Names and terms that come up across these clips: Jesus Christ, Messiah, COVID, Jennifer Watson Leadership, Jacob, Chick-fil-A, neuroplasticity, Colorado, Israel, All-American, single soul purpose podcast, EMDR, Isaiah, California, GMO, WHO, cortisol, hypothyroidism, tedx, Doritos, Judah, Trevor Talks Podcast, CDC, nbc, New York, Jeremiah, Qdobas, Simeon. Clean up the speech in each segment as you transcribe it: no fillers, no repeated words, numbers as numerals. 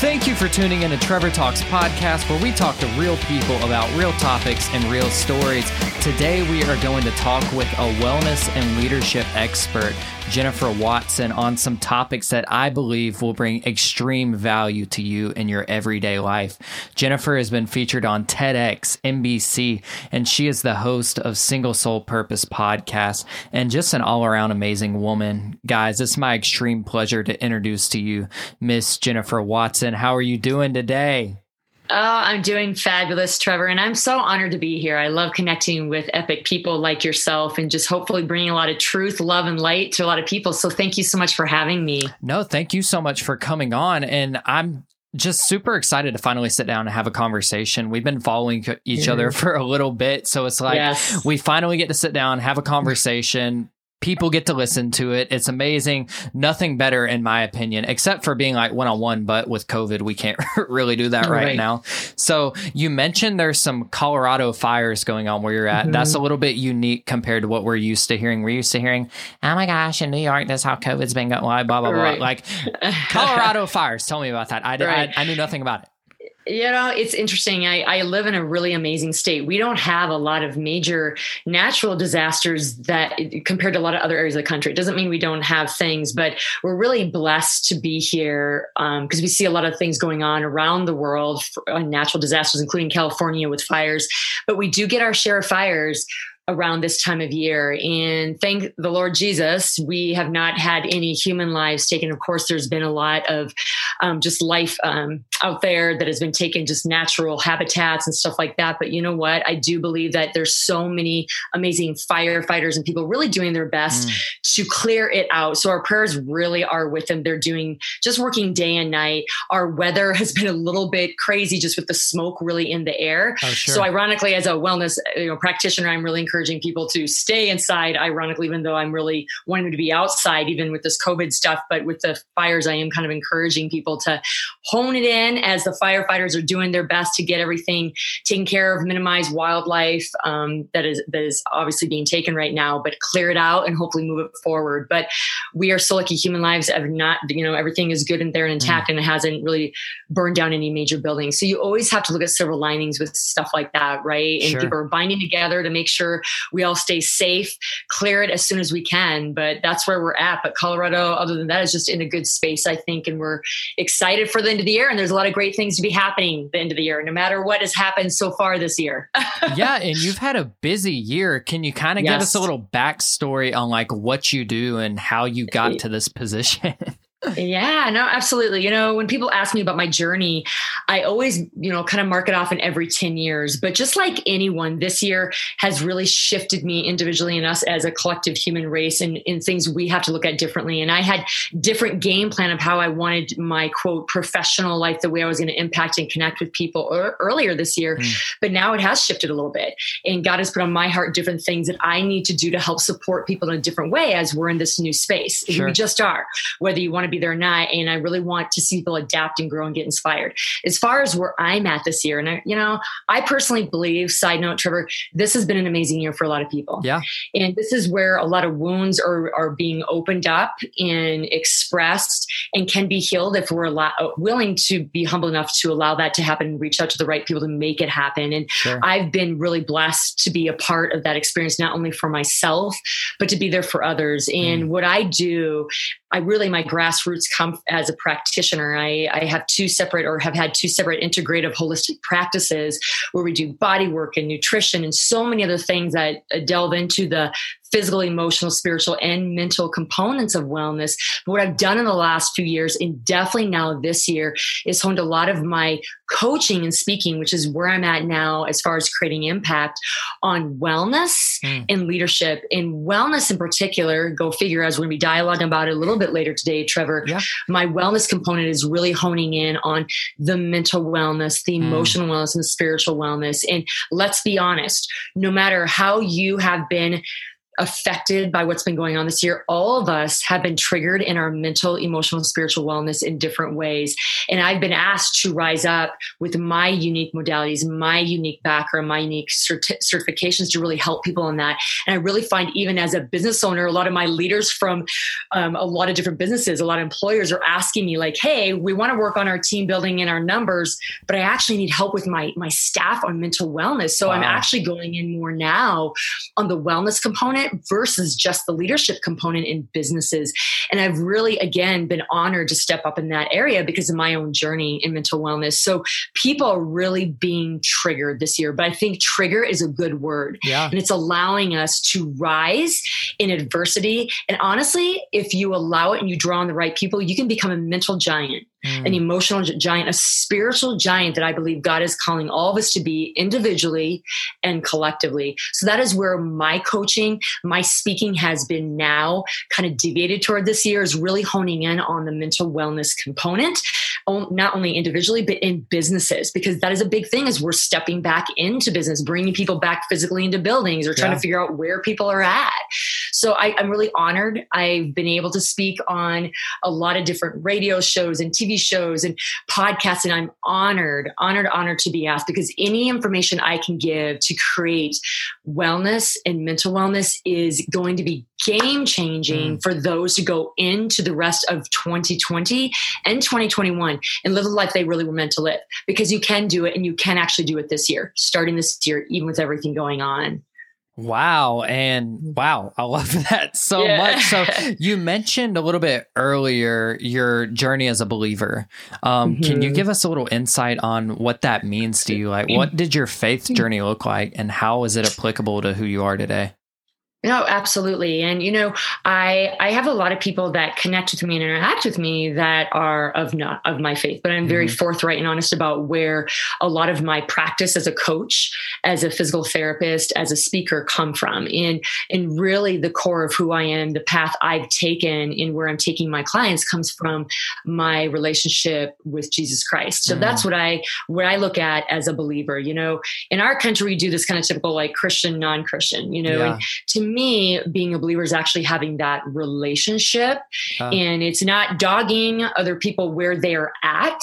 Thank you for tuning in to Trevor Talks Podcast, where we talk to real people about real topics and real stories. Today, we are going to talk with a wellness and leadership expert, Jennifer Watson, on some topics that I believe will bring extreme value to you in your everyday life. Jennifer has been featured on TEDx, NBC, and she is the host of Single Soul Purpose Podcast and just an all-around amazing woman. Guys, it's my extreme pleasure to introduce to you Miss Jennifer Watson. How are you doing today? Oh, I'm doing fabulous, Trevor, and I'm so honored to be here. I love connecting with epic people like yourself and just hopefully bringing a lot of truth, love, and light to a lot of people. So thank you so much for having me. No, thank you so much for coming on. And I'm just super excited to finally sit down and have a conversation. We've been following each other for a little bit. So it's like we finally get to sit down, have a conversation. People get to listen to it. It's amazing. Nothing better, in my opinion, except for being like one-on-one, but with COVID, we can't really do that right now. So you mentioned there's some Colorado fires going on where you're at. Mm-hmm. That's a little bit unique compared to what we're used to hearing. We're used to hearing, oh my gosh, in New York, that's how COVID's been going, blah, blah, blah. Like Colorado fires. Tell me about that. I knew nothing about it. You know, it's interesting. I live in a really amazing state. We don't have a lot of major natural disasters that compared to a lot of other areas of the country. It doesn't mean we don't have things, but we're really blessed to be here because we see a lot of things going on around the world on natural disasters, including California with fires. But we do get our share of fires around this time of year. And thank the Lord Jesus, we have not had any human lives taken. Of course, there's been a lot of just life out there that has been taken, just natural habitats and stuff like that. But you know what? I do believe that there's so many amazing firefighters and people really doing their best to clear it out. So our prayers really are with them. They're doing just working day and night. Our weather has been a little bit crazy just with the smoke really in the air. Oh, sure. So ironically, as a wellness practitioner, I'm really encouraging people to stay inside, ironically, even though I'm really wanting them to be outside, even with this COVID stuff. But with the fires, I am kind of encouraging people to hone it in as the firefighters are doing their best to get everything taken care of, minimize wildlife that is obviously being taken right now, but clear it out and hopefully move it forward. But we are so lucky, human lives have not, everything is good in there and intact and it hasn't really burned down any major buildings. So you always have to look at silver linings with stuff like that, right? And people are binding together to make sure we all stay safe, clear it as soon as we can. But that's where we're at. But Colorado, other than that, is just in a good space, I think. And we're excited for the end of the year. And there's a lot of great things to be happening the end of the year, no matter what has happened so far this year. Yeah. And you've had a busy year. Can you kind of give us a little backstory on like what you do and how you got to this position? Yeah, no, absolutely. You know, when people ask me about my journey, I always, kind of mark it off in every 10 years. But just like anyone, this year has really shifted me individually and us as a collective human race and in things we have to look at differently. And I had different game plan of how I wanted my, quote, professional life, the way I was going to impact and connect with people earlier this year. But now it has shifted a little bit. And God has put on my heart different things that I need to do to help support people in a different way as we're in this new space. Sure. We just are, whether you want to be there or not. And I really want to see people adapt and grow and get inspired. As far as where I'm at this year, and I personally believe, side note, Trevor, this has been an amazing year for a lot of people. Yeah. And this is where a lot of wounds are being opened up and expressed and can be healed if we're willing to be humble enough to allow that to happen and reach out to the right people to make it happen. And I've been really blessed to be a part of that experience, not only for myself, but to be there for others. And what I do, my grassroots come as a practitioner. I have have had two separate integrative holistic practices where we do body work and nutrition and so many other things that delve into the physical, emotional, spiritual, and mental components of wellness. But what I've done in the last few years, and definitely now this year, is honed a lot of my coaching and speaking, which is where I'm at now as far as creating impact on wellness and leadership. And wellness in particular, go figure, as we're going to be dialoguing about it a little bit later today, Trevor, my wellness component is really honing in on the mental wellness, the emotional wellness, and the spiritual wellness. And let's be honest, no matter how you have been affected by what's been going on this year. All of us have been triggered in our mental, emotional, and spiritual wellness in different ways. And I've been asked to rise up with my unique modalities, my unique background, my unique certifications to really help people in that. And I really find even as a business owner, a lot of my leaders from a lot of different businesses, a lot of employers are asking me like, hey, we want to work on our team building and our numbers, but I actually need help with my staff on mental wellness. So wow. I'm actually going in more now on the wellness component versus just the leadership component in businesses. And I've really, again, been honored to step up in that area because of my own journey in mental wellness. So people are really being triggered this year, but I think trigger is a good word. Yeah. And it's allowing us to rise in adversity. And honestly, if you allow it and you draw on the right people, you can become a mental giant, an emotional giant, a spiritual giant that I believe God is calling all of us to be individually and collectively. So that is where my coaching, my speaking has been now kind of deviated toward this year, is really honing in on the mental wellness component, not only individually, but in businesses, because that is a big thing as we're stepping back into business, bringing people back physically into buildings or trying to figure out where people are at. So I'm really honored. I've been able to speak on a lot of different radio shows and TV shows and podcasts. And I'm honored to be asked, because any information I can give to create wellness and mental wellness is going to be game changing for those who go into the rest of 2020 and 2021 and live the life they really were meant to live, because you can do it and you can actually do it this year, starting this year, even with everything going on. Wow. And wow, I love that so much. So you mentioned a little bit earlier your journey as a believer. Can you give us a little insight on what that means to you? Like, what did your faith journey look like, and how is it applicable to who you are today? No, absolutely. And, you know, I have a lot of people that connect with me and interact with me that are not of my faith, but I'm very forthright and honest about where a lot of my practice as a coach, as a physical therapist, as a speaker come from, and really the core of who I am, the path I've taken and where I'm taking my clients comes from my relationship with Jesus Christ. So that's what I look at as a believer. You know, in our country, we do this kind of typical like Christian, non-Christian, you know, and to me, being a believer is actually having that relationship, and it's not dogging other people where they're at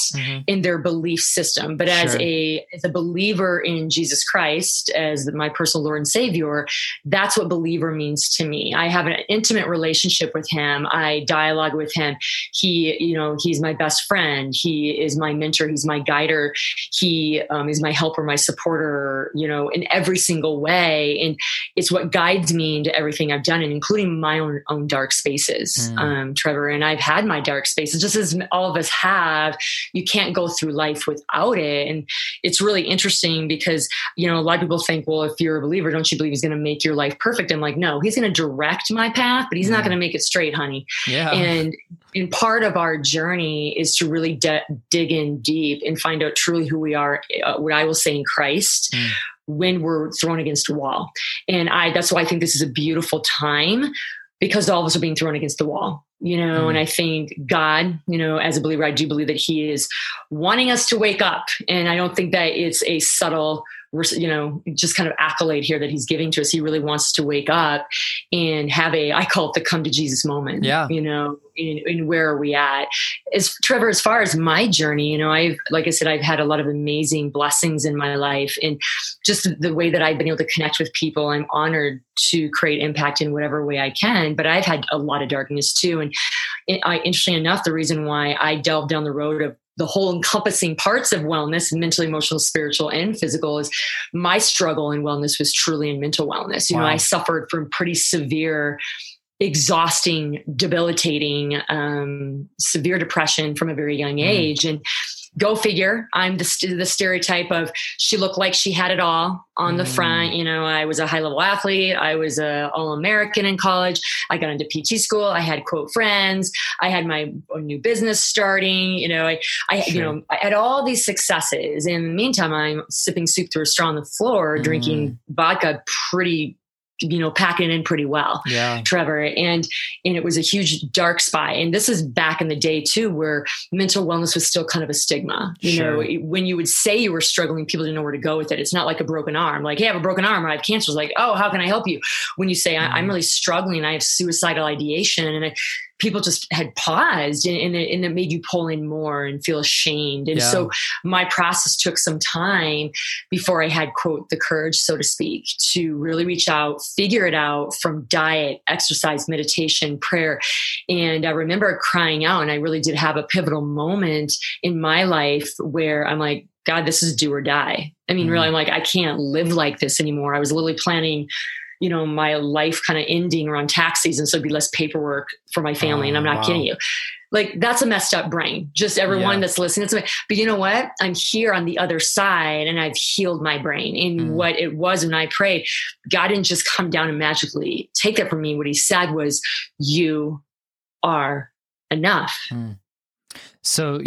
in their belief system. But as a believer in Jesus Christ, as my personal Lord and Savior, that's what believer means to me. I have an intimate relationship with him. I dialogue with him. He, you know, he's my best friend. He is my mentor. He's my guider. He is my helper, my supporter, you know, in every single way. And it's what guides me into everything I've done, and including my own dark spaces, Trevor. And I've had my dark spaces, just as all of us have. You can't go through life without it. And it's really interesting because, you know, a lot of people think, well, if you're a believer, don't you believe he's going to make your life perfect? I'm like, no, he's going to direct my path, but he's not going to make it straight, honey. Yeah. And part of our journey is to really dig in deep and find out truly who we are, what I will say in Christ, when we're thrown against a wall. And that's why I think this is a beautiful time, because all of us are being thrown against the wall, you know, and I think God, you know, as a believer, I do believe that he is wanting us to wake up. And I don't think that it's a subtle, you know, just kind of accolade here that he's giving to us. He really wants us to wake up and have I call it the come to Jesus moment, you know, in where are we at? As Trevor, as far as my journey, you know, I've had a lot of amazing blessings in my life, and just the way that I've been able to connect with people, I'm honored to create impact in whatever way I can, but I've had a lot of darkness too. And interestingly enough, the reason why I delved down the road of the whole encompassing parts of wellness, mental, emotional, spiritual, and physical, is my struggle in wellness was truly in mental wellness. You know, I suffered from pretty severe, exhausting, debilitating, severe depression from a very young age. And go figure, I'm the stereotype of she looked like she had it all on the front. You know, I was a high level athlete. I was a All-American in college. I got into PT school. I had quote friends. I had my own new business starting. You know, I had all these successes. In the meantime, I'm sipping soup through a straw on the floor, drinking vodka pretty you know, packing in pretty well, Trevor. And it was a huge dark spot. And this is back in the day too, where mental wellness was still kind of a stigma. You know, when you would say you were struggling, people didn't know where to go with it. It's not like a broken arm. Like, hey, I have a broken arm or I have cancer. It's like, oh, how can I help you? When you say I'm really struggling, I have suicidal ideation, and people just had paused, and it made you pull in more and feel ashamed. And so my process took some time before I had, quote, the courage, so to speak, to really reach out, figure it out from diet, exercise, meditation, prayer. And I remember crying out, and I really did have a pivotal moment in my life where I'm like, God, this is do or die. I mean, really, I'm like, I can't live like this anymore. I was literally planning, you know, my life kind of ending around tax season, so it'd be less paperwork for my family. And I'm not kidding you. Like, that's a messed up brain. Just everyone that's listening. But you know what? I'm here on the other side, and I've healed my brain. And what it was when I prayed, God didn't just come down and magically take that from me. What he said was, you are enough. And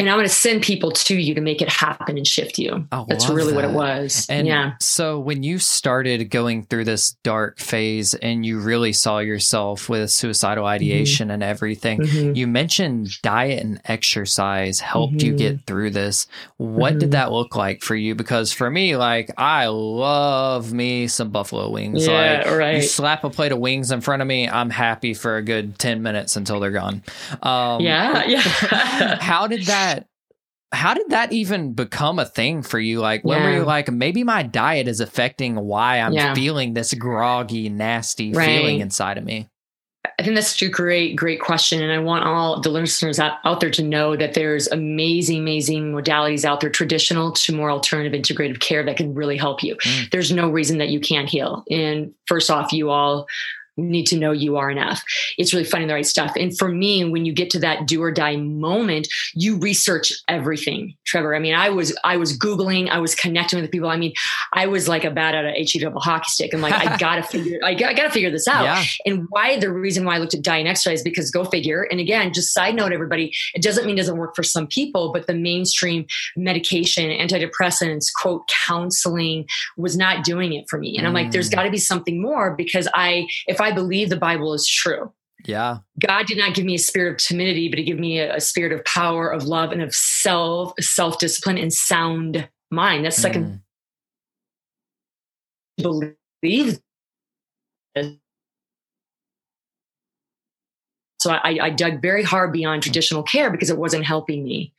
I'm going to send people to you to make it happen and shift you. That's really what it was. And so when you started going through this dark phase and you really saw yourself with suicidal ideation and everything, you mentioned diet and exercise helped you get through this. What did that look like for you? Because for me, like, I love me some buffalo wings. Yeah, like, you slap a plate of wings in front of me, I'm happy for a good 10 minutes until they're gone. How did that even become a thing for you? Like, when were you like, maybe my diet is affecting why I'm feeling this groggy, nasty feeling inside of me? I think that's a great question. And I want all the listeners out there to know that there's amazing modalities out there, traditional to more alternative integrative care, that can really help you. There's no reason that you can't heal. And first off, you all need to know you are enough. It's really finding the right stuff. And for me, when you get to that do or die moment, you research everything, Trevor. I mean, I was Googling, I was connecting with people. I mean, I was like a bat out of H-E-double hockey stick. I'm like, I gotta figure this out. Yeah. And the reason why I looked at diet and exercise, because go figure. And again, just side note, everybody, it doesn't mean it doesn't work for some people, but the mainstream medication, antidepressants, quote, counseling was not doing it for me. And I'm like, there's gotta be something more, because if I believe the Bible is true. Yeah. God did not give me a spirit of timidity, but he gave me a spirit of power, of love, and of self-discipline and sound mind. That's second believe. So I dug very hard beyond traditional care because it wasn't helping me.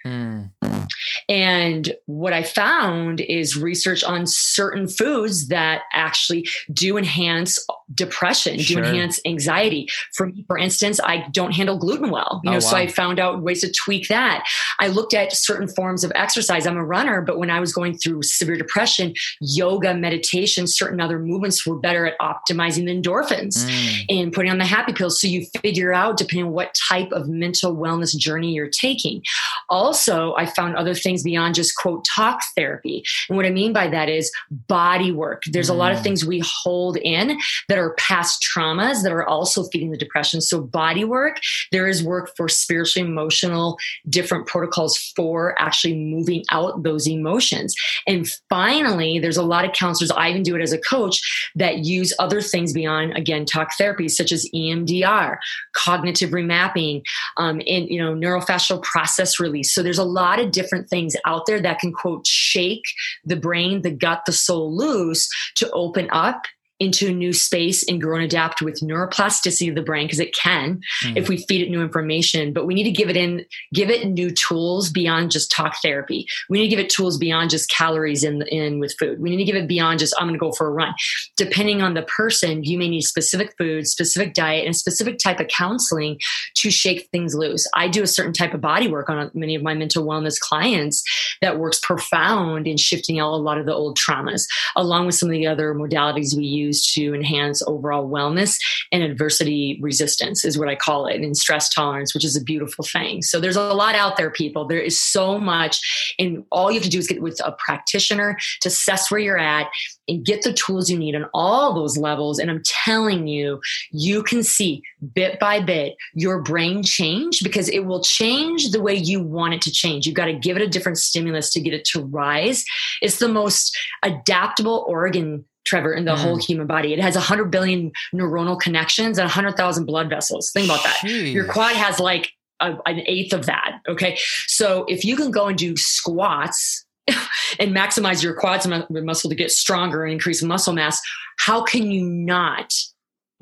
And what I found is research on certain foods that actually do enhance depression, do enhance anxiety. For me, for instance, I don't handle gluten well, so I found out ways to tweak that. I looked at certain forms of exercise. I'm a runner, but when I was going through severe depression, yoga, meditation, certain other movements were better at optimizing the endorphins and putting on the happy pills. So you figure out, depending on what type of mental wellness journey you're taking. Also, I found other things beyond just, quote, talk therapy. And what I mean by that is body work. There's a lot of things we hold in that are past traumas that are also feeding the depression. So body work, there is work for spiritually emotional, different protocols for actually moving out those emotions. And finally, there's a lot of counselors, I even do it as a coach, that use other things beyond, again, talk therapy, such as EMDR, cognitive remapping, and, neurofascial process release. So there's a lot of different things out there that can, quote, shake the brain, the gut, the soul loose to open up into a new space and grow and adapt with neuroplasticity of the brain, because it can if we feed it new information. But we need to give it new tools beyond just talk therapy. We need to give it tools beyond just calories in with food. We need to give it beyond just, I'm going to go for a run. Depending on the person, you may need specific food, specific diet, and specific type of counseling to shake things loose. I do a certain type of body work on many of my mental wellness clients that works profound in shifting out a lot of the old traumas, along with some of the other modalities we use to enhance overall wellness and adversity resistance is what I call it, and stress tolerance, which is a beautiful thing. So there's a lot out there, people. There is so much, and all you have to do is get with a practitioner to assess where you're at and get the tools you need on all those levels. And I'm telling you, you can see bit by bit your brain change, because it will change the way you want it to change. You've got to give it a different stimulus to get it to rise. It's the most adaptable organ Trevor, in the whole human body. It has 100 billion neuronal connections and 100,000 blood vessels. Think about that. Jeez. Your quad has like an eighth of that. Okay. So if you can go and do squats and maximize your quads muscle to get stronger and increase muscle mass, how can you not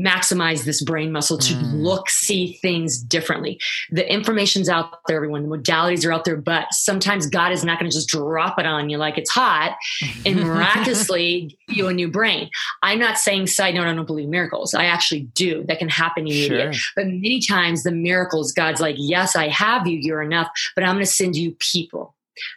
maximize this brain muscle to see things differently? The information's out there, everyone, the modalities are out there, but sometimes God is not going to just drop it on you like it's hot and miraculously give you a new brain. I'm not saying, side note, I don't believe miracles. I actually do. That can happen immediately. Sure. But many times the miracles, God's like, yes, I have you, you're enough, but I'm going to send you people,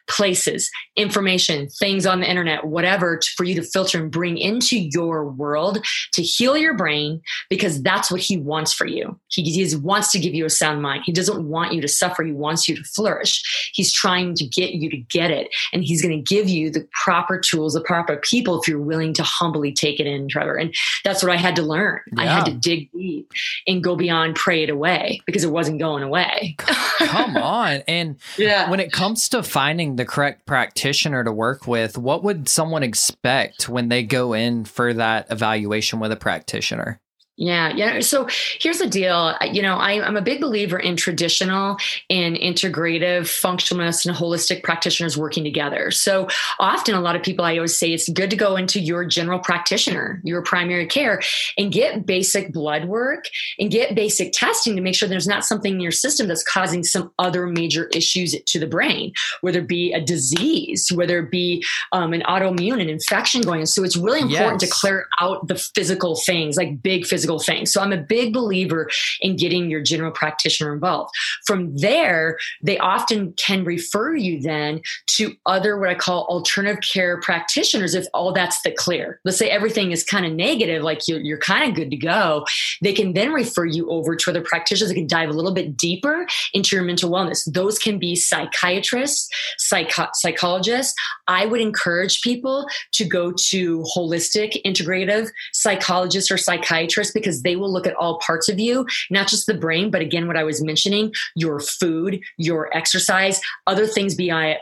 places, information, things on the internet, whatever, for you to filter and bring into your world to heal your brain, because that's what he wants for you. He wants to give you a sound mind. He doesn't want you to suffer. He wants you to flourish. He's trying to get you to get it. And he's going to give you the proper tools, the proper people, if you're willing to humbly take it in, Trevor. And that's what I had to learn. Yeah. I had to dig deep and go beyond pray it away, because it wasn't going away. Come on. And when it comes to finding the correct practitioner to work with, what would someone expect when they go in for that evaluation with a practitioner? Yeah. So here's the deal. You know, I'm a big believer in traditional and integrative functionalists and holistic practitioners working together. So often a lot of people, I always say, it's good to go into your general practitioner, your primary care, and get basic blood work and get basic testing to make sure there's not something in your system that's causing some other major issues to the brain, whether it be a disease, whether it be an infection going on. So it's really important to clear out the physical things, like big physical thing. So I'm a big believer in getting your general practitioner involved. From there, they often can refer you then to other, what I call alternative care practitioners. If all that's the clear, let's say everything is kind of negative, like you're kind of good to go, they can then refer you over to other practitioners that can dive a little bit deeper into your mental wellness. Those can be psychiatrists, psychologists. I would encourage people to go to holistic, integrative psychologists or psychiatrists, because they will look at all parts of you, not just the brain, but again, what I was mentioning, your food, your exercise, other things beyond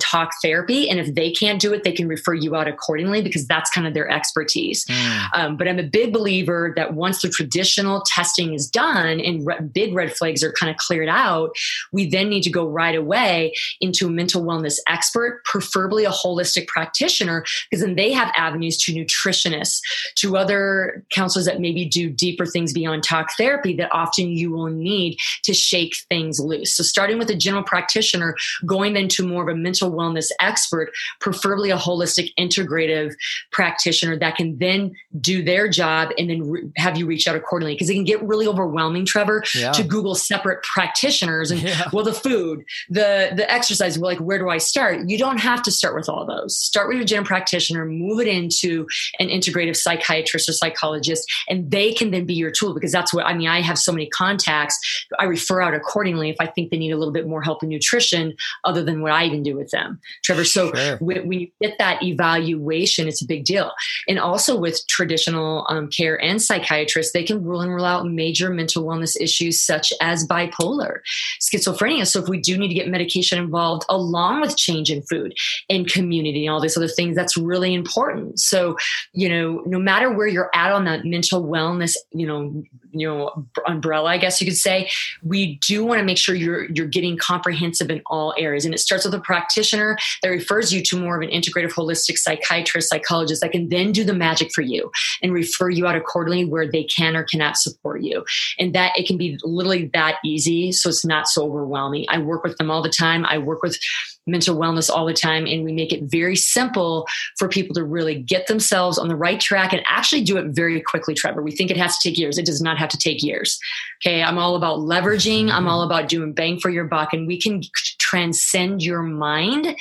talk therapy. And if they can't do it, they can refer you out accordingly, because that's kind of their expertise. But I'm a big believer that once the traditional testing is done and big red flags are kind of cleared out, we then need to go right away into a mental wellness expert, preferably a holistic practitioner, because then they have avenues to nutritionists, to other counselors that maybe do deeper things beyond talk therapy that often you will need to shake things loose. So starting with a general practitioner, going into more of a mental wellness expert, preferably a holistic integrative practitioner that can then do their job and then have you reach out accordingly. Because it can get really overwhelming, Trevor, to Google separate practitioners and the food, the exercise, well, like, where do I start? You don't have to start with all those. Start with your general practitioner, move it into an integrative psychiatrist or psychologist, and they can then be your tool, because that's what, I mean, I have so many contacts. I refer out accordingly if I think they need a little bit more help in nutrition other than what I even do with them, Trevor. So when you get that evaluation, it's a big deal. And also with traditional care and psychiatrists, they can rule and rule out major mental wellness issues such as bipolar, schizophrenia. So if we do need to get medication involved along with change in food and community and all these other things, that's really important. So, you know, no matter where you're at on that mental wellness, you know, umbrella, I guess you could say, we do want to make sure you're getting comprehensive in all areas. And it starts with a practitioner that refers you to more of an integrative, holistic psychiatrist, psychologist that can then do the magic for you and refer you out accordingly where they can or cannot support you. And that it can be literally that easy. So it's not so overwhelming. I work with them all the time. I work with mental wellness all the time. And we make it very simple for people to really get themselves on the right track and actually do it very quickly, Trevor. We think it has to take years. It does not have to take years. Okay. I'm all about leveraging. I'm all about doing bang for your buck, and we can transcend your mind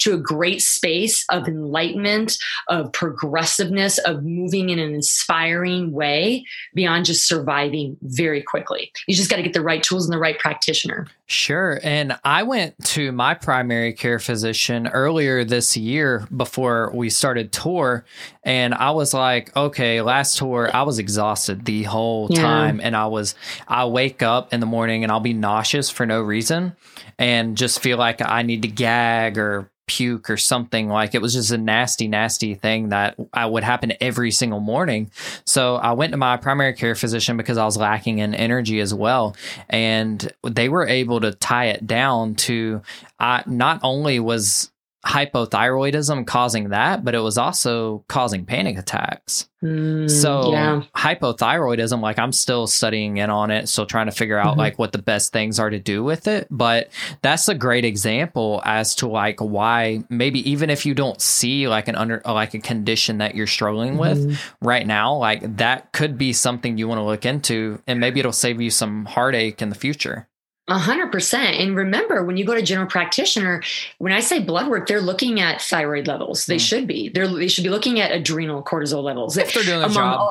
to a great space of enlightenment, of progressiveness, of moving in an inspiring way beyond just surviving very quickly. You just got to get the right tools and the right practitioner. Sure. And I went to my primary care physician earlier this year before we started tour. And I was like, okay, last tour, I was exhausted the whole time. And I wake up in the morning and I'll be nauseous for no reason and just feel like I need to gag or puke or something. Like, it was just a nasty, nasty thing that would happen every single morning. So I went to my primary care physician because I was lacking in energy as well. And they were able to tie it down to not only was hypothyroidism causing that, but it was also causing panic attacks. Hypothyroidism, like, I'm still studying in on it, still trying to figure out like what the best things are to do with it. But that's a great example as to like why maybe even if you don't see like a condition that you're struggling with right now, like that could be something you want to look into, and maybe it'll save you some heartache in the future. 100%. And remember, when you go to general practitioner, when I say blood work, they're looking at thyroid levels. They should be. They should be looking at adrenal cortisol levels. If they're doing a job.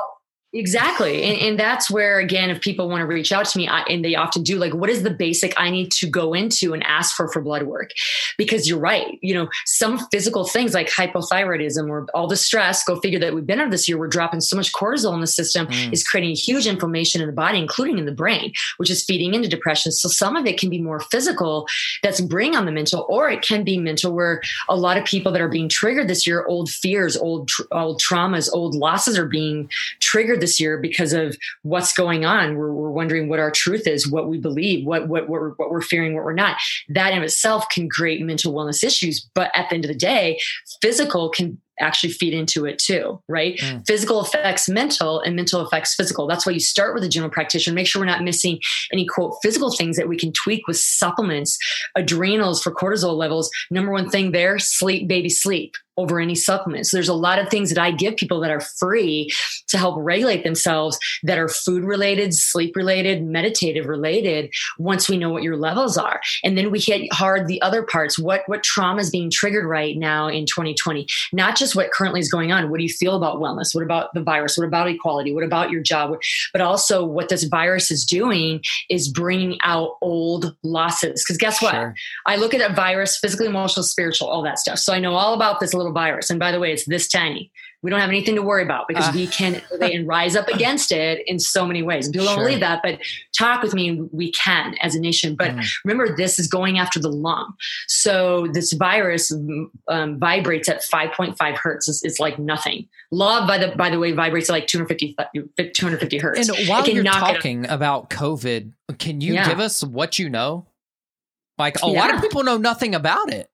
Exactly. And that's where, again, if people want to reach out to me, and they often do, like, what is the basic I need to go into and ask for blood work? Because you're right. You know, some physical things like hypothyroidism or all the stress, go figure, that we've been on this year, we're dropping so much cortisol in the system, is creating huge inflammation in the body, including in the brain, which is feeding into depression. So some of it can be more physical that's bringing on the mental, or it can be mental, where a lot of people that are being triggered this year, old fears, old traumas, old losses are being triggered this year because of what's going on. We're wondering what our truth is, what we believe, what we're fearing, what we're not. That in itself can create mental wellness issues. But at the end of the day, physical can actually feed into it too, right? Physical affects mental, and mental affects physical. That's why you start with a general practitioner. Make sure we're not missing any quote physical things that we can tweak with supplements, adrenals for cortisol levels. Number one thing there, sleep, baby, sleep over any supplements. So there's a lot of things that I give people that are free to help regulate themselves that are food related, sleep related, meditative related, once we know what your levels are. And then we hit hard the other parts. What trauma is being triggered right now in 2020? Not just what currently is going on. What do you feel about wellness? What about the virus? What about equality? What about your job? But also what this virus is doing is bringing out old losses. Because guess what? Sure. I look at a virus, physical, emotional, spiritual, all that stuff. So I know all about this little virus. And by the way, it's this tiny. We don't have anything to worry about because we can and rise up against it in so many ways. People don't believe that, but talk with me. We can as a nation. But remember, this is going after the lung. So this virus vibrates at 5.5 hertz. It's like nothing. Love, by the way, vibrates at like 250 hertz. And while you're talking about COVID, can you give us what you know? Like a lot of people know nothing about it.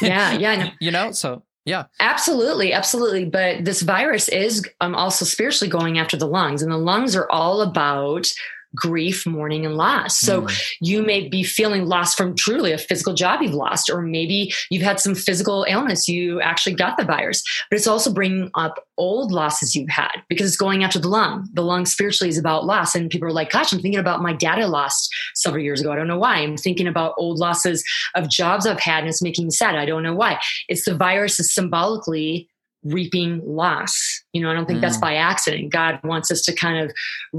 No. You know, so... Yeah, absolutely. Absolutely. But this virus is also spiritually going after the lungs, and the lungs are all about grief, mourning, and loss. So you may be feeling lost from truly a physical job you've lost, or maybe you've had some physical illness. You actually got the virus, but it's also bringing up old losses you've had because it's going after the lung. The lung spiritually is about loss. And people are like, gosh, I'm thinking about my dad I lost several years ago. I don't know why. I'm thinking about old losses of jobs I've had, and it's making me sad. I don't know why. It's the virus is symbolically reaping loss. You know, I don't think that's by accident. God wants us to kind of,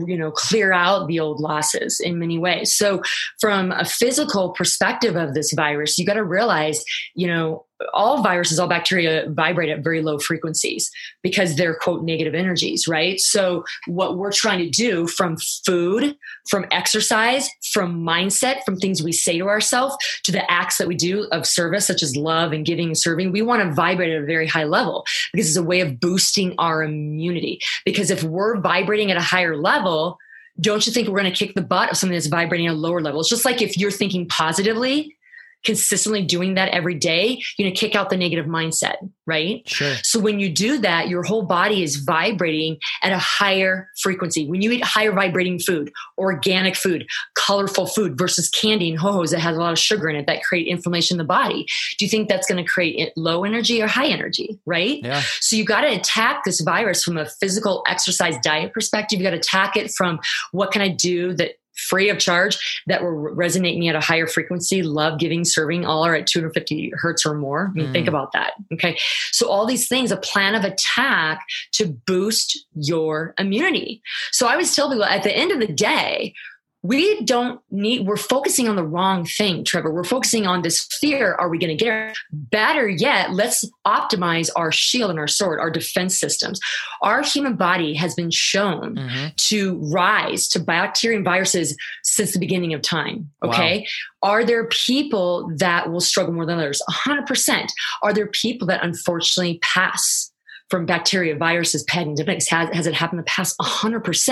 you know, clear out the old losses in many ways. So from a physical perspective of this virus, you got to realize, you know, all viruses, all bacteria vibrate at very low frequencies because they're quote negative energies, right? So what we're trying to do from food, from exercise, from mindset, from things we say to ourselves, to the acts that we do of service, such as love and giving and serving, we want to vibrate at a very high level because it's a way of boosting our immunity. Because if we're vibrating at a higher level, don't you think we're going to kick the butt of something that's vibrating at a lower level? It's just like if you're thinking positively, consistently doing that every day, you know, kick out the negative mindset, right? Sure. So when you do that, your whole body is vibrating at a higher frequency. When you eat higher vibrating food, organic food, colorful food versus candy and ho-hos that has a lot of sugar in it that create inflammation in the body, do you think that's going to create low energy or high energy, right? Yeah. So you got to attack this virus from a physical exercise diet perspective. You got to attack it from what can I do that free of charge that will resonate me at a higher frequency. Love, giving, serving, all are at 250 hertz or more. I mean, think about that. Okay. So all these things, a plan of attack to boost your immunity. So I always tell people at the end of the day, we don't need, we're focusing on the wrong thing, Trevor. We're focusing on this fear. Are we going to get it? Better yet, let's optimize our shield and our sword, our defense systems. Our human body has been shown to rise to bacteria and viruses since the beginning of time. Okay. Wow. Are there people that will struggle more than others? 100%. Are there people that unfortunately pass from bacteria, viruses, pandemics? Has it happened in the past? 100%.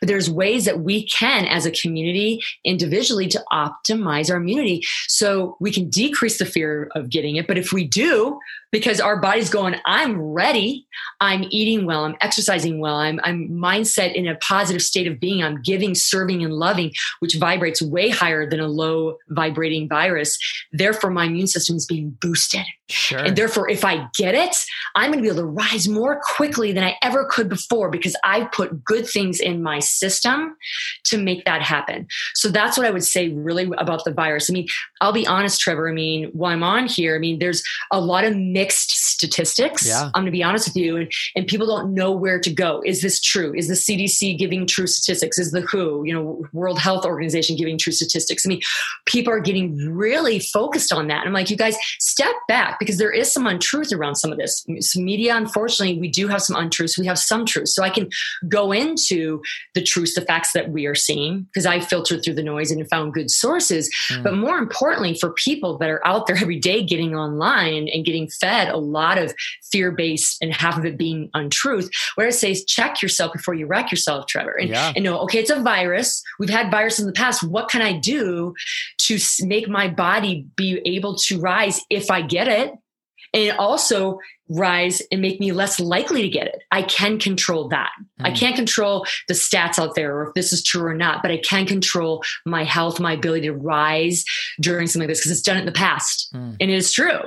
But there's ways that we can, as a community, individually, to optimize our immunity so we can decrease the fear of getting it. But if we do, because our body's going, I'm ready, I'm eating well, I'm exercising well, I'm mindset in a positive state of being, I'm giving, serving, and loving, which vibrates way higher than a low vibrating virus. Therefore, my immune system is being boosted. Sure. And therefore, if I get it, I'm going to be able to rise more quickly than I ever could before, because I've put good things in my system to make that happen. So that's what I would say really about the virus. I mean, I'll be honest, Trevor. I mean, while I'm on here, I mean, there's a lot of mixed statistics. Yeah. I'm going to be honest with you. And people don't know where to go. Is this true? Is the CDC giving true statistics? Is the WHO, you know, World Health Organization giving true statistics? I mean, people are getting really focused on that. And I'm like, you guys, step back, because there is some untruth around some of this. Some media, unfortunately, we do have some untruths. We have some truths. So I can go into the truths, the facts that we are seeing, because I filtered through the noise and found good sources. But more importantly, for people that are out there every day getting online and getting fed a lot of fear-based and half of it being untruth, what I say is check yourself before you wreck yourself, Trevor. And, and know, okay, it's a virus. We've had viruses in the past. What can I do to make my body be able to rise if I get it? And also rise and make me less likely to get it. I can control that. I can't control the stats out there or if this is true or not, but I can control my health, my ability to rise during something like this, because it's done it in the past. And it is true.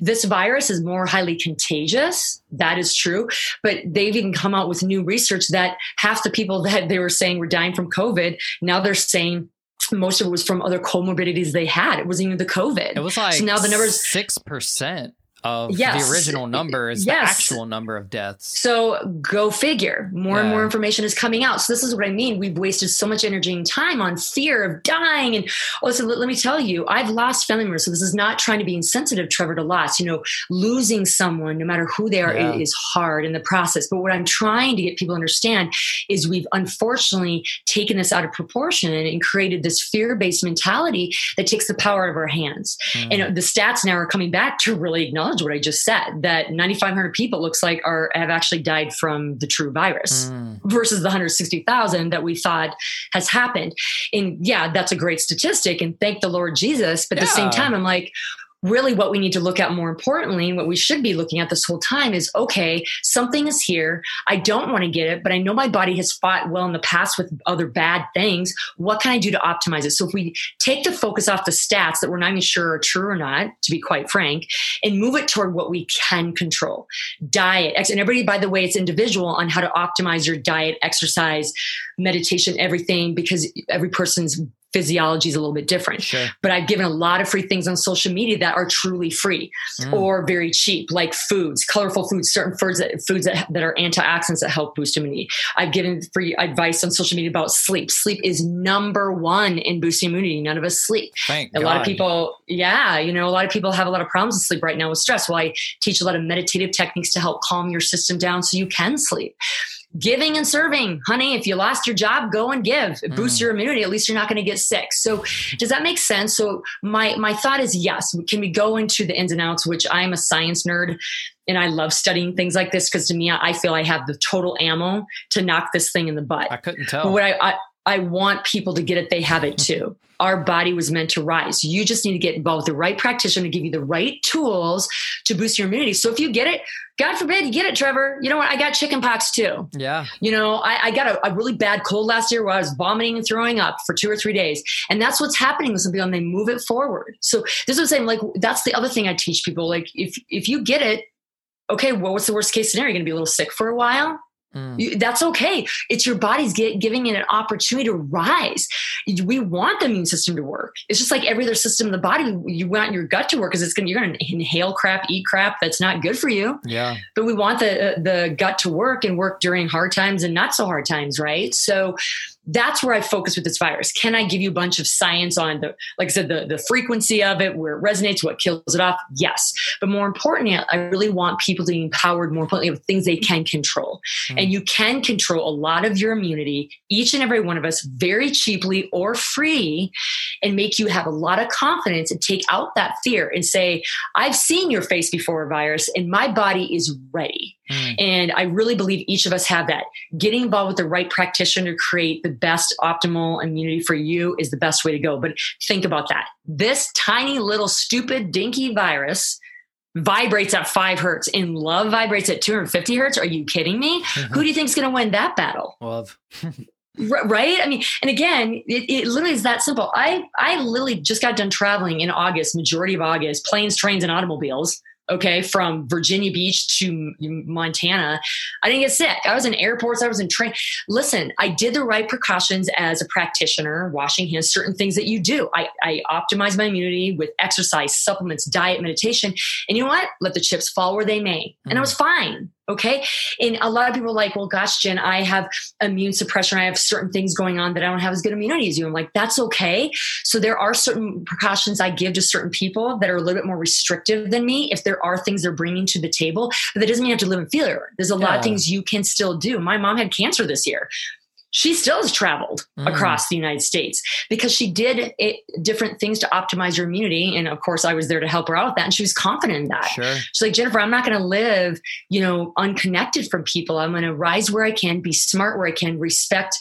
This virus is more highly contagious. That is true. But they've even come out with new research that half the people that they were saying were dying from COVID, now they're saying most of it was from other comorbidities they had. It wasn't even the COVID. It was like so now the numbers 6%. Of the original number is the actual number of deaths. So go figure. More and more information is coming out. So this is what I mean. We've wasted so much energy and time on fear of dying. And also, let me tell you, I've lost family members. So this is not trying to be insensitive, Trevor, to loss. You know, losing someone, no matter who they are, is hard in the process. But what I'm trying to get people to understand is we've unfortunately taken this out of proportion and created this fear-based mentality that takes the power out of our hands. And the stats now are coming back to really acknowledge what I just said, that 9,500 people looks like have actually died from the true virus versus the 160,000 that we thought has happened. And that's a great statistic, and thank the Lord Jesus. But at the same time, I'm like, really what we need to look at more importantly, and what we should be looking at this whole time is, okay, something is here. I don't want to get it, but I know my body has fought well in the past with other bad things. What can I do to optimize it? So if we take the focus off the stats that we're not even sure are true or not, to be quite frank, and move it toward what we can control. Diet, and everybody, by the way, it's individual on how to optimize your diet, exercise, meditation, everything, because every person's physiology is a little bit different, but I've given a lot of free things on social media that are truly free or very cheap, like foods, colorful foods, certain foods that are antioxidants that help boost immunity. I've given free advice on social media about sleep. Sleep is number one in boosting immunity. None of us sleep. Thank God. A lot of people, you know, a lot of people have a lot of problems with sleep right now with stress. Well, I teach a lot of meditative techniques to help calm your system down so you can sleep. Giving and serving, honey, if you lost your job, go and give. It boosts your immunity. At least you're not going to get sick. So does that make sense? So my thought is, yes, can we go into the ins and outs, which I'm a science nerd and I love studying things like this, because to me, I feel I have the total ammo to knock this thing in the butt. I couldn't tell. But what I want people to get it. They have it too. Our body was meant to rise. You just need to get involved with the right practitioner to give you the right tools to boost your immunity. So if you get it, God forbid you get it, Trevor. You know what? I got chicken pox too. Yeah. You know, I got a really bad cold last year where I was vomiting and throwing up for 2 or 3 days. And that's what's happening with some people, and they move it forward. So this is what I'm saying. Like, that's the other thing I teach people. Like, if you get it, okay, well, what's the worst case scenario? You're going to be a little sick for a while. That's okay. It's your body's giving it an opportunity to rise. We want the immune system to work. It's just like every other system in the body. You want your gut to work because you're going to inhale crap, eat crap that's not good for you. Yeah. But we want the gut to work and work during hard times and not so hard times, right? So That's where I focus with this virus. Can I give you a bunch of science on the, like I said, the frequency of it, where it resonates, what kills it off? Yes. But more importantly, I really want people to be empowered, more importantly, with things they can control. Mm. And you can control a lot of your immunity, each and every one of us, very cheaply or free, and make you have a lot of confidence and take out that fear and say, I've seen your face before, virus, and my body is ready. Mm. And I really believe each of us have that. Getting involved with the right practitioner to create the best optimal immunity for you is the best way to go. But think about that. This tiny little stupid dinky virus vibrates at 5 hertz and love vibrates at 250 hertz. Are you kidding me? Mm-hmm. Who do you think is going to win that battle? Love. Right? I mean, and again, it literally is that simple. I literally just got done traveling in August, majority of August, planes, trains, and automobiles. Okay. From Virginia Beach to Montana. I didn't get sick. I was in airports. I was in train. Listen, I did the right precautions as a practitioner, washing hands, certain things that you do. I optimized my immunity with exercise, supplements, diet, meditation. And you know what? Let the chips fall where they may. Mm-hmm. And I was fine. Okay. And a lot of people are like, well, gosh, Jen, I have immune suppression. I have certain things going on that I don't have as good immunity as you. I'm like, that's okay. So there are certain precautions I give to certain people that are a little bit more restrictive than me. If there are things they're bringing to the table, but that doesn't mean you have to live in failure. There's a lot of things you can still do. My mom had cancer this year. She still has traveled across the United States because she did different things to optimize her immunity. And of course I was there to help her out with that. And she was confident in that. Sure. She's like, Jennifer, I'm not going to live, unconnected from people. I'm going to rise where I can, be smart where I can, respect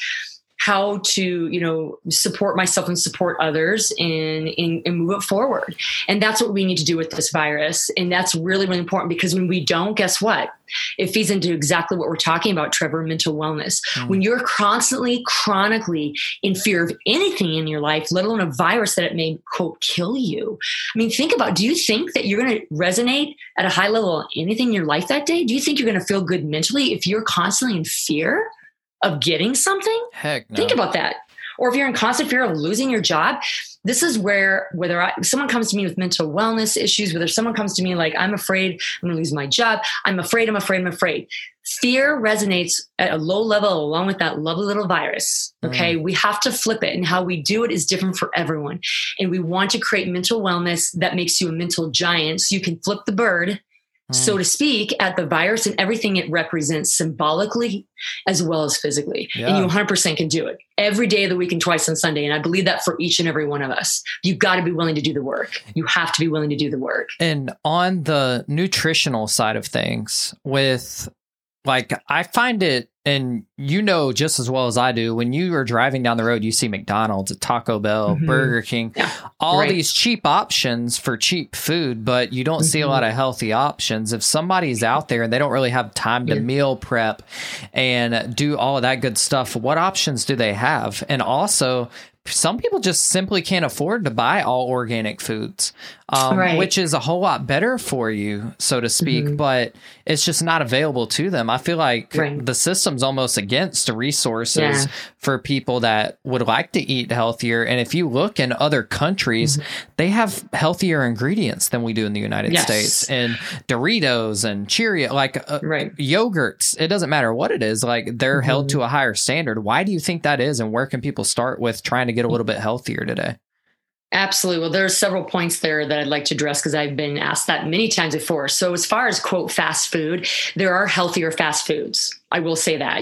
how to, support myself and support others and move it forward. And that's what we need to do with this virus. And that's really, really important because when we don't, guess what? It feeds into exactly what we're talking about, Trevor, mental wellness. Mm. When you're constantly, chronically in fear of anything in your life, let alone a virus that it may, quote, kill you. I mean, think about, do you think that you're going to resonate at a high level on anything in your life that day? Do you think you're going to feel good mentally if you're constantly in fear of getting something? Heck no. Think about that. Or if you're in constant fear of losing your job, this is where, someone comes to me with mental wellness issues, whether someone comes to me like, I'm afraid I'm going to lose my job. I'm afraid. Fear resonates at a low level along with that lovely little virus. Okay. We have to flip it, and how we do it is different for everyone. And we want to create mental wellness that makes you a mental giant. So you can flip the bird, so to speak, at the virus and everything it represents symbolically as well as physically. Yeah. And you 100% can do it every day of the week and twice on Sunday. And I believe that for each and every one of us, you've got to be willing to do the work. You have to be willing to do the work. And on the nutritional side of things with, like, I find it, and just as well as I do, when you are driving down the road, you see McDonald's, Taco Bell, Burger King, all these cheap options for cheap food, but you don't see a lot of healthy options. If somebody's out there and they don't really have time to meal prep and do all of that good stuff, what options do they have? And also, some people just simply can't afford to buy all organic foods, which is a whole lot better for you, so to speak, but it's just not available to them. I feel like the system's almost against resources for people that would like to eat healthier. And if you look in other countries, they have healthier ingredients than we do in the United States, and Doritos and Cheerios, like yogurts. It doesn't matter what it is. Like, they're held to a higher standard. Why do you think that is? And where can people start with trying to get a little bit healthier today? Absolutely. Well, there are several points there that I'd like to address because I've been asked that many times before. So as far as, quote, fast food, there are healthier fast foods. I will say that,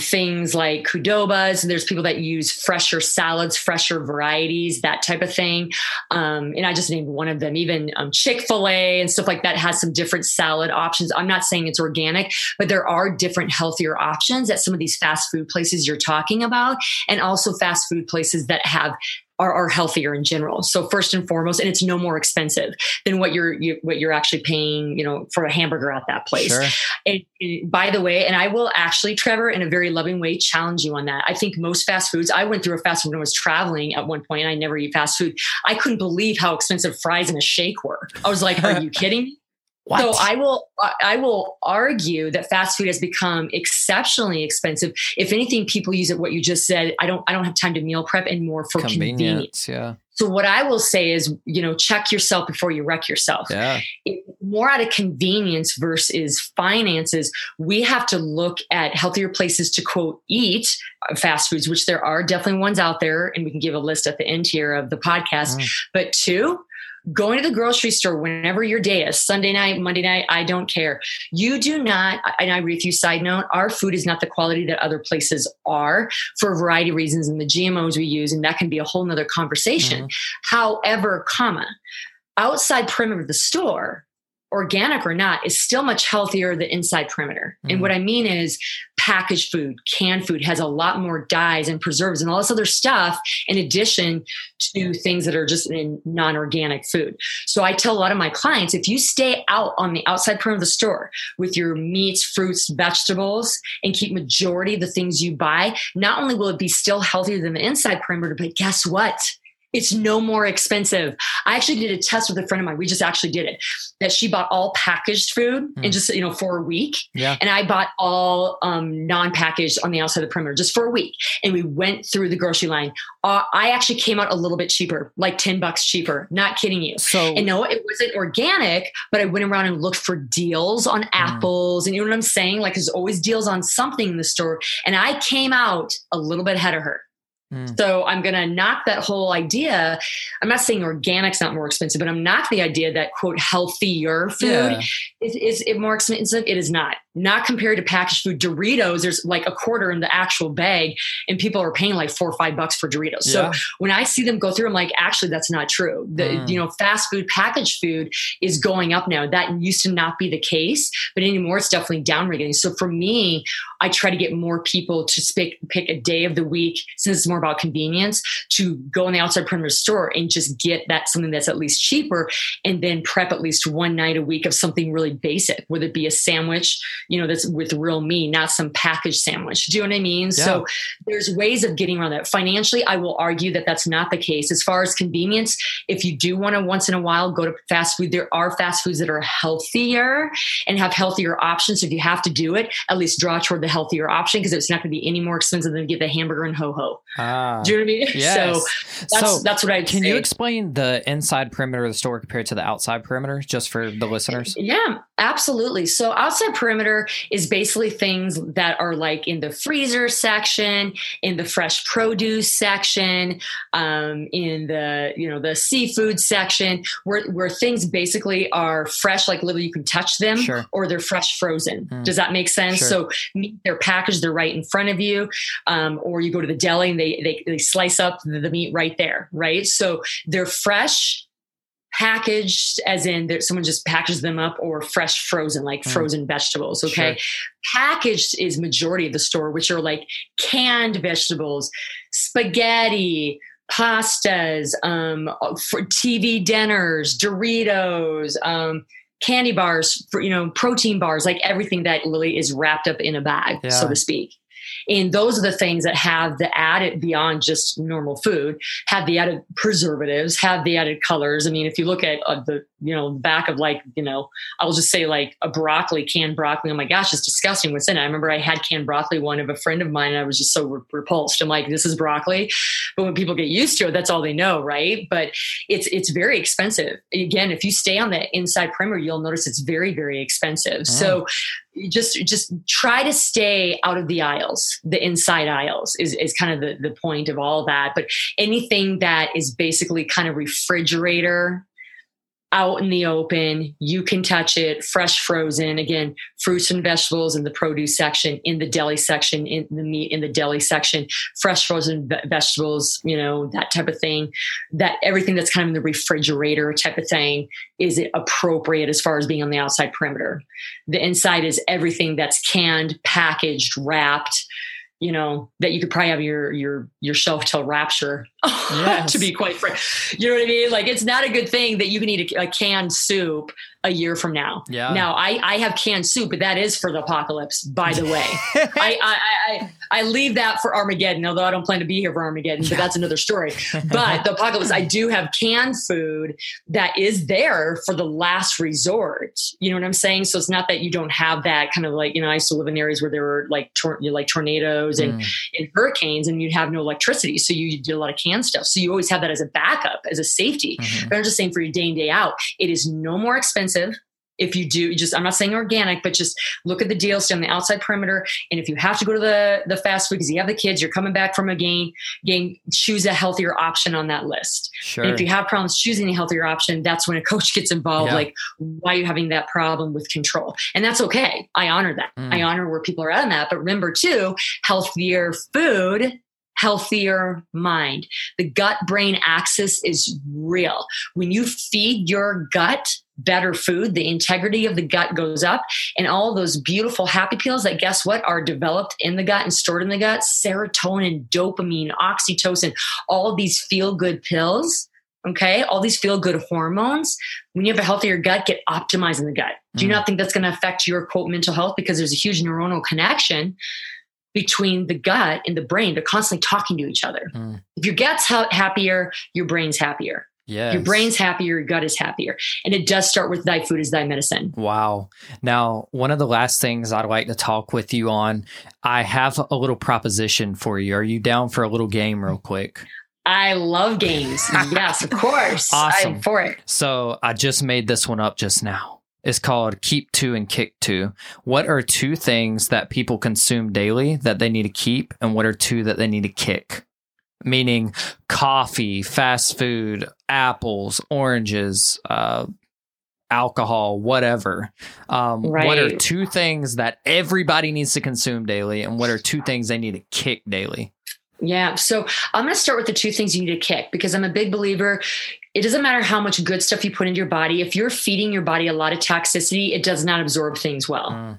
things like Qdobas, there's people that use fresher salads, fresher varieties, that type of thing. And I just named one of them, even Chick-fil-A and stuff like that has some different salad options. I'm not saying it's organic, but there are different healthier options at some of these fast food places you're talking about, and also fast food places that are healthier in general. So first and foremost, and it's no more expensive than what you're actually paying, for a hamburger at that place. Sure. And by the way, and I will actually, Trevor, in a very loving way, challenge you on that. I think most fast foods, I went through a fast food when I was traveling at one point, and I never eat fast food. I couldn't believe how expensive fries and a shake were. I was like, are you kidding me? What? So I will argue that fast food has become exceptionally expensive. If anything, people use it, what you just said, I don't have time to meal prep, and more for convenience. Yeah. So what I will say is, check yourself before you wreck yourself. Yeah. It, more out of convenience versus finances, we have to look at healthier places to, quote, eat fast foods, which there are definitely ones out there. And we can give a list at the end here of the podcast. Mm. But two, going to the grocery store whenever your day is, Sunday night, Monday night, I don't care. You do not, and I agree with you, side note, our food is not the quality that other places are for a variety of reasons and the GMOs we use, and that can be a whole nother conversation. Mm-hmm. However, outside perimeter of the store, organic or not, is still much healthier than inside perimeter. Mm-hmm. And what I mean is packaged food, canned food has a lot more dyes and preservatives and all this other stuff in addition to things that are just in non-organic food. So I tell a lot of my clients, if you stay out on the outside perimeter of the store with your meats, fruits, vegetables, and keep majority of the things you buy, not only will it be still healthier than the inside perimeter, but guess what? It's no more expensive. I actually did a test with a friend of mine. We just actually did it, that she bought all packaged food and just, for a week. Yeah. And I bought all non-packaged on the outside of the perimeter just for a week. And we went through the grocery line. I actually came out a little bit cheaper, like $10 cheaper. Not kidding you. So, and no, it wasn't organic, but I went around and looked for deals on apples. And you know what I'm saying? Like there's always deals on something in the store. And I came out a little bit ahead of her. So I'm going to knock that whole idea. I'm not saying organic's not more expensive, but I'm knocking the idea that, quote, healthier food is it more expensive. It is not. Not compared to packaged food. Doritos, there's like a quarter in the actual bag and people are paying like $4 or $5 for Doritos. Yeah. So when I see them go through, I'm like, actually, that's not true. Fast food, packaged food is going up now. That used to not be the case, but anymore, it's definitely downregulating. So for me, I try to get more people to pick a day of the week, since it's more about convenience, to go on the outside perimeter store and just get that something that's at least cheaper, and then prep at least one night a week of something really basic, whether it be a sandwich, that's with real meat, not some packaged sandwich. Do you know what I mean? Yeah. So there's ways of getting around that. Financially, I will argue that that's not the case. As far as convenience, if you do want to once in a while go to fast food, there are fast foods that are healthier and have healthier options. So if you have to do it, at least draw toward the healthier option, because it's not going to be any more expensive than to get the hamburger and ho-ho. Do you know what I mean? Yes. So that's what I can say. You explain the inside perimeter of the store compared to the outside perimeter just for the listeners? Yeah, absolutely. So outside perimeter is basically things that are like in the freezer section, in the fresh produce section, in the, the seafood section, where things basically are fresh, like literally you can touch them, or they're fresh frozen. Does that make sense? So they're packaged, they're right in front of you. Or you go to the deli and they slice up the meat right there. Right. So they're fresh, packaged as in that someone just packages them up, or fresh frozen, like frozen vegetables. Okay. Sure. Packaged is majority of the store, which are like canned vegetables, spaghetti, pastas, for TV dinners, Doritos, candy bars, for, protein bars, like everything that really is wrapped up in a bag, so to speak. And those are the things that have the added, beyond just normal food, have the added preservatives, have the added colors. I mean, if you look at the, back of like, I'll just say like a canned broccoli. Oh my gosh, it's disgusting what's in it. I remember I had canned broccoli one of a friend of mine and I was just so repulsed. I'm like, this is broccoli. But when people get used to it, that's all they know. Right. But it's very expensive. Again, if you stay on the inside perimeter, you'll notice it's very, very expensive. So just try to stay out of the aisles. The inside aisles is kind of the point of all that. But anything that is basically kind of refrigerator, out in the open, you can touch it, fresh frozen, again, fruits and vegetables in the produce section, in the deli section, in the meat, in the deli section, fresh frozen vegetables, that type of thing, that everything that's kind of in the refrigerator type of thing, is it appropriate as far as being on the outside perimeter? The inside is everything that's canned, packaged, wrapped, that you could probably have your shelf till rapture, to be quite frank. You know what I mean? Like, it's not a good thing that you can eat a canned soup a year from now. Yeah. Now I have canned soup, but that is for the apocalypse, by the way. I leave that for Armageddon, although I don't plan to be here for Armageddon, but that's another story. But the apocalypse, I do have canned food that is there for the last resort. You know what I'm saying? So it's not that you don't have that kind of like, I used to live in areas where there were like tornadoes and hurricanes, and you'd have no electricity. So you did a lot of canned stuff. So you always have that as a backup, as a safety. But I'm just saying, for your day in, day out, it is no more expensive. If you do, I'm not saying organic, but just look at the deals on the outside perimeter. And if you have to go to the fast food because you have the kids, you're coming back from a game, choose a healthier option on that list. Sure. And if you have problems choosing a healthier option, that's when a coach gets involved. Yeah. Like, why are you having that problem with control? And that's okay. I honor that. I honor where people are at in that. But remember too, healthier food, healthier mind. The gut-brain axis is real. When you feed your gut better food, the integrity of the gut goes up, and all those beautiful happy pills that, guess what, are developed in the gut and stored in the gut, serotonin, dopamine, oxytocin, all these feel-good pills, okay, all these feel-good hormones, when you have a healthier gut, get optimized in the gut. Do you not think that's going to affect your, quote, mental health? Because there's a huge neuronal connection between the gut and the brain. They're constantly talking to each other. If your gut's happier, your brain's happier. Yes. Your brain's happier, your gut is happier. And it does start with thy food is thy medicine. Wow. Now, one of the last things I'd like to talk with you on, I have a little proposition for you. Are you down for a little game real quick? I love games. Yes, of course. Awesome. I'm for it. So I just made this one up just now. It's called Keep Two and Kick Two. What are two things that people consume daily that they need to keep, and what are two that they need to kick? Meaning coffee, fast food, apples, oranges, alcohol, whatever. Right. What are two things that everybody needs to consume daily, and what are two things they need to kick daily? Yeah. So I'm going to start with the two things you need to kick, because I'm a big believer. It doesn't matter how much good stuff you put into your body. If you're feeding your body a lot of toxicity, it does not absorb things well.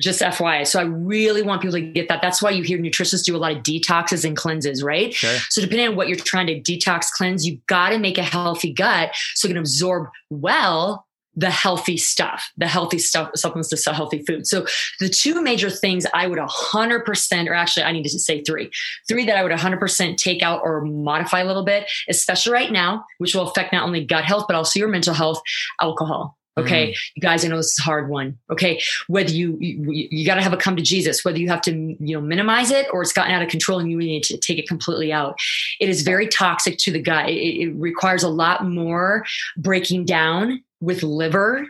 Just FYI. So I really want people to get that. That's why you hear nutritionists do a lot of detoxes and cleanses, right? Sure. So depending on what you're trying to detox, cleanse, you got to make a healthy gut so you can absorb well the healthy stuff, supplements to sell healthy food. So the two major things I would 100%, or actually I need to say three that I would 100% take out or modify a little bit, especially right now, which will affect not only gut health, but also your mental health: alcohol. Okay. You guys, I know this is a hard one. Okay. Whether you got to have a come to Jesus, whether you have to, minimize it, or it's gotten out of control and you need to take it completely out. It is very toxic to the gut. It requires a lot more breaking down with liver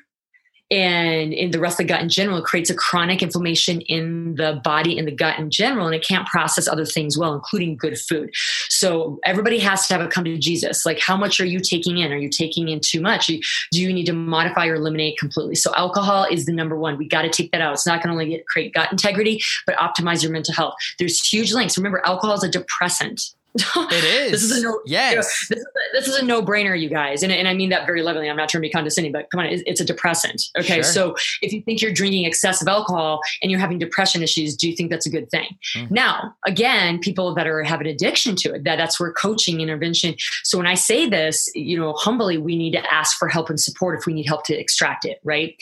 and in the rest of the gut in general. It creates a chronic inflammation in the body and the gut in general, and it can't process other things well, including good food. So everybody has to have a come to Jesus. Like, how much are you taking in? Are you taking in too much? Do you need to modify or eliminate completely? So alcohol is the number one. We got to take that out. It's not going to only create gut integrity, but optimize your mental health. There's huge links. Remember, alcohol is a depressant. It is. This is a no-brainer, you guys. And I mean that very lovingly. I'm not trying to be condescending, but come on, it's a depressant. Okay. Sure. So if you think you're drinking excessive alcohol and you're having depression issues, do you think that's a good thing? Now, again, people that have an addiction to it, that's where coaching, intervention. So when I say this, humbly, we need to ask for help and support if we need help to extract it, right?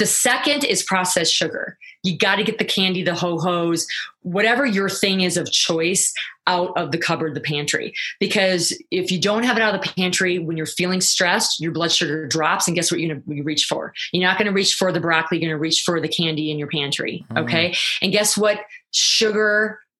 The second is processed sugar. You got to get the candy, the ho-hos, whatever your thing is of choice, out of the cupboard, the pantry. Because if you don't have it out of the pantry, when you're feeling stressed, your blood sugar drops, and guess what you reach for? You're not going to reach for the broccoli, you're going to reach for the candy in your pantry. Okay. And guess what?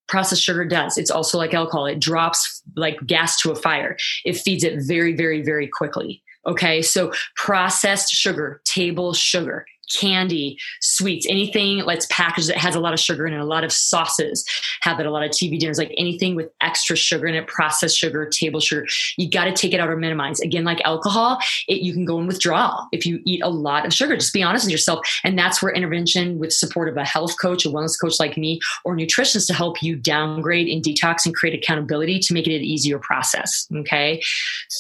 Processed sugar does. It's also like alcohol. It drops like gas to a fire. It feeds it very, very, very quickly. Okay. So processed sugar, table sugar, candy, sweets, anything that's packaged that has a lot of sugar in it, a lot of sauces have it, a lot of TV dinners, like anything with extra sugar in it, processed sugar, table sugar, you got to take it out or minimize. Again, like alcohol, you can go in withdrawal if you eat a lot of sugar. Just be honest with yourself. And that's where intervention with support of a health coach, a wellness coach like me, or nutritionists to help you downgrade and detox and create accountability to make it an easier process. Okay.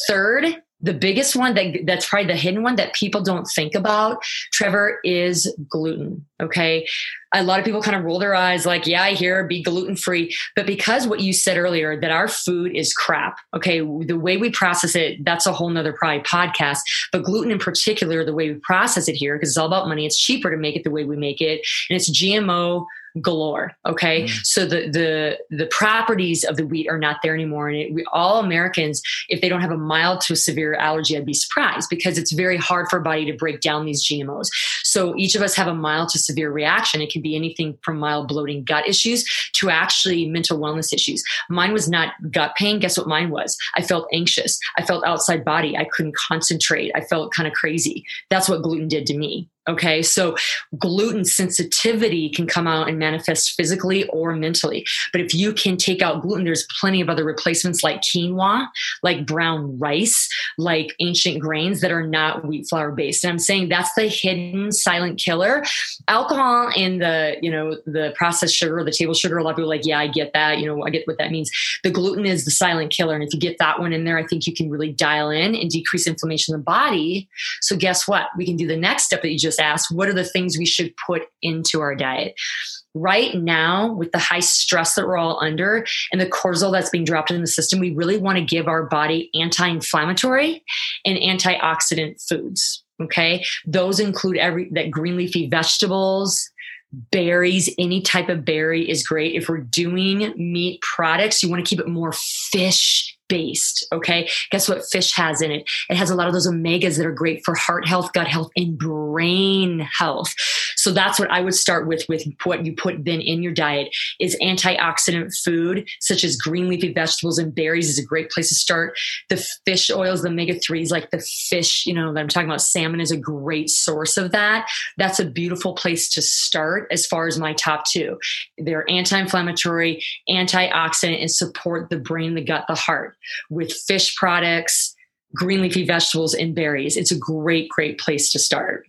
Third, the biggest one that's probably the hidden one that people don't think about, Trevor, is gluten. Okay. A lot of people kind of roll their eyes like, yeah, I hear be gluten free. But because what you said earlier, that our food is crap. Okay. The way we process it, that's a whole nother probably podcast, but gluten in particular, the way we process it here, because it's all about money. It's cheaper to make it the way we make it. And it's GMO galore. Okay. So the properties of the wheat are not there anymore. And all Americans, if they don't have a mild to severe allergy, I'd be surprised, because it's very hard for our body to break down these GMOs. So each of us have a mild to severe reaction. It can be anything from mild bloating, gut issues, to actually mental wellness issues. Mine was not gut pain. Guess what mine was? I felt anxious. I felt outside body. I couldn't concentrate. I felt kind of crazy. That's what gluten did to me. Okay. So gluten sensitivity can come out and manifest physically or mentally. But if you can take out gluten, there's plenty of other replacements like quinoa, like brown rice, like ancient grains that are not wheat flour based. And I'm saying that's the hidden silent killer. Alcohol and the processed sugar, the table sugar, a lot of people are like, yeah, I get that. I get what that means. The gluten is the silent killer. And if you get that one in there, I think you can really dial in and decrease inflammation in the body. So guess what? We can do the next step that you just asked, what are the things we should put into our diet? Right now, with the high stress that we're all under and the cortisol that's being dropped in the system, we really want to give our body anti-inflammatory and antioxidant foods. Okay. Those include green leafy vegetables, berries, any type of berry is great. If we're doing meat products, you want to keep it more fish based. Okay. Guess what fish has in it? It has a lot of those omegas that are great for heart health, gut health, and brain health. So that's what I would start with what you put then in your diet is antioxidant food, such as green leafy vegetables and berries is a great place to start. The fish oils, the omega-3s, like the fish, that I'm talking about, salmon is a great source of that. That's a beautiful place to start as far as my top two. They're anti-inflammatory, antioxidant, and support the brain, the gut, the heart. With fish products, green leafy vegetables, and berries. It's a great, great place to start.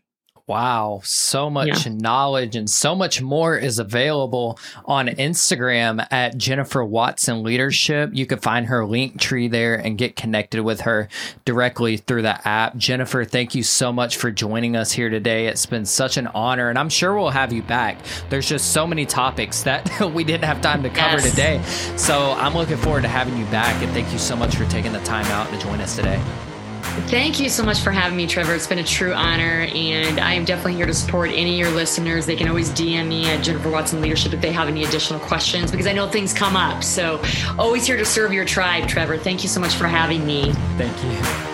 Wow. So much knowledge and so much more is available on Instagram at Jennifer Watson Leadership. You can find her link tree there and get connected with her directly through the app. Jennifer, thank you so much for joining us here today. It's been such an honor, and I'm sure we'll have you back. There's just so many topics that we didn't have time to cover today. So I'm looking forward to having you back, and thank you so much for taking the time out to join us today. Thank you so much for having me, Trevor. It's been a true honor, and I am definitely here to support any of your listeners. They can always DM me at Jennifer Watson Leadership if they have any additional questions, because I know things come up. So always here to serve your tribe, Trevor. Thank you so much for having me. Thank you.